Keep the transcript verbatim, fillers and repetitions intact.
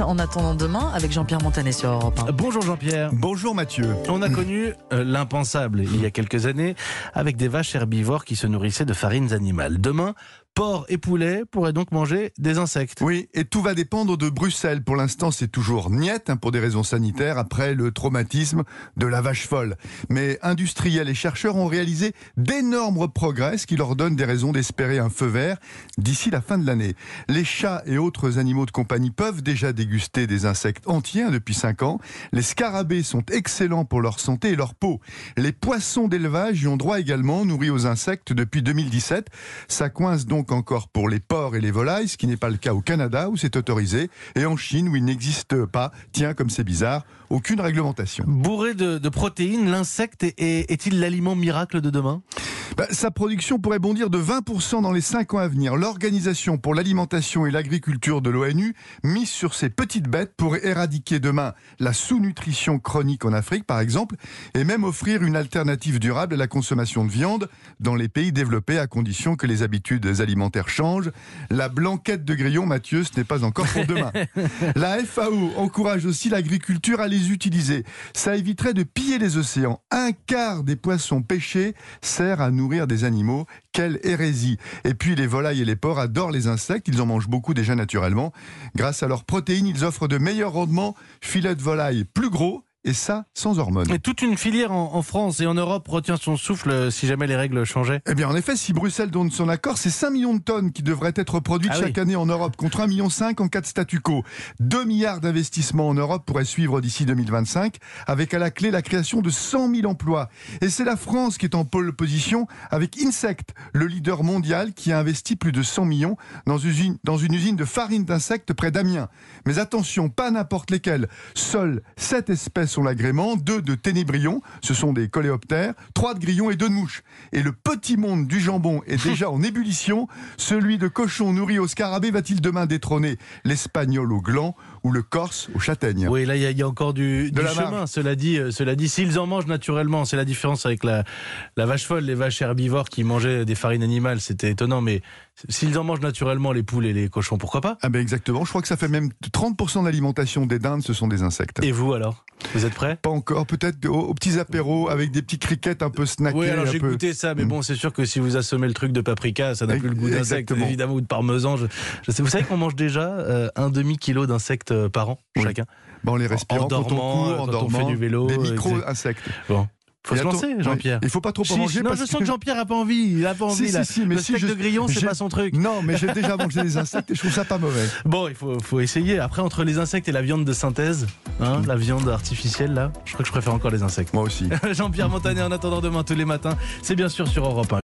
Insect en attendant demain avec Jean-Pierre Montanet sur Europe un. Bonjour Jean-Pierre. Bonjour Mathieu. On a connu euh, l'impensable il y a quelques années avec des vaches herbivores qui se nourrissaient de farines animales. Demain, porc et poulet pourraient donc manger des insectes. Oui, et tout va dépendre de Bruxelles. Pour l'instant, c'est toujours niette hein, pour des raisons sanitaires après le traumatisme de la vache folle. Mais industriels et chercheurs ont réalisé d'énormes progrès, ce qui leur donne des raisons d'espérer un feu vert d'ici la fin de l'année. Les chats et autres animaux de compagnie peuvent déjà déguster des insectes entiers hein, depuis cinq ans. Les scarabées sont excellents pour leur santé et leur peau. Les poissons d'élevage y ont droit également, nourris aux insectes depuis deux mille dix-sept. Ça coince donc encore pour les porcs et les volailles, ce qui n'est pas le cas au Canada où c'est autorisé, et en Chine où il n'existe pas, tiens comme c'est bizarre, aucune réglementation. Bourré de, de protéines, l'insecte est, est, est-il l'aliment miracle de demain ? Ben, sa production pourrait bondir de vingt pour cent dans les cinq ans à venir. L'Organisation pour l'alimentation et l'agriculture de l'ONU mise sur ces petites bêtes pour éradiquer demain la sous-nutrition chronique en Afrique par exemple, et même offrir une alternative durable à la consommation de viande dans les pays développés à condition que les habitudes alimentaires changent. La blanquette de grillon, Mathieu, ce n'est pas encore pour demain. La F A O encourage aussi l'agriculture à les utiliser. Ça éviterait de piller les océans. Un quart des poissons pêchés sert à nourrir des animaux. Quelle hérésie! Et puis les volailles et les porcs adorent les insectes. Ils en mangent beaucoup déjà naturellement. Grâce à leurs protéines, ils offrent de meilleurs rendements. Filets de volaille plus gros. Et ça, sans hormones. Et toute une filière en, en France et en Europe retient son souffle si jamais les règles changeaient. Eh bien, en effet, si Bruxelles donne son accord, c'est cinq millions de tonnes qui devraient être produites ah chaque oui. année en Europe, contre un virgule cinq million en cas de statu quo. deux milliards d'investissements en Europe pourraient suivre d'ici deux mille vingt-cinq, avec à la clé la création de cent mille emplois. Et c'est la France qui est en pole position avec Insect, le leader mondial qui a investi plus de cent millions dans une usine, dans une usine de farine d'insectes près d'Amiens. Mais attention, pas n'importe lesquels. Seules sept espèces sont l'agrément, deux de ténébrions, ce sont des coléoptères, trois de grillons et deux de mouches. Et le petit monde du jambon est déjà en ébullition. Celui de cochon nourri au scarabée va-t-il demain détrôner l'espagnol au gland ou le corse au châtaigne? Oui, là, il y, y a encore du, du chemin, cela dit, euh, cela dit. S'ils en mangent naturellement, c'est la différence avec la, la vache folle, les vaches herbivores qui mangeaient des farines animales, c'était étonnant, mais s'ils en mangent naturellement, les poules et les cochons, pourquoi pas? Ah ben exactement, je crois que ça fait même trente pour cent de l'alimentation des dindes, ce sont des insectes. Et vous alors? Vous êtes prêts? Pas encore, peut-être aux, aux petits apéros avec des petits criquettes un peu snackés. Oui, alors j'ai peu... goûté ça, mais bon, c'est sûr que si vous assommez le truc de paprika, ça n'a plus le goût d'insecte, évidemment, ou de parmesan. Je, je sais, vous savez qu'on mange déjà euh, un demi-kilo d'insectes par an, oui. chacun bon, les respirant, en dormant, quand on, court, en quand dormant, on fait du vélo. Des micro-insectes. Bon. Faut se lancer, Jean-Pierre. Ouais, il faut pas trop en manger. Non, parce je sens que, que Jean-Pierre a pas envie. Il a pas envie. Si, si, si, mais le si, steak je... de grillon, c'est pas son truc. Non, mais j'ai déjà mangé des insectes et je trouve ça pas mauvais. Bon, il faut, faut essayer. Après, entre les insectes et la viande de synthèse, hein, la viande artificielle, là, je crois que je préfère encore les insectes. Moi aussi. Jean-Pierre Montanet en attendant demain tous les matins. C'est bien sûr sur Europe un.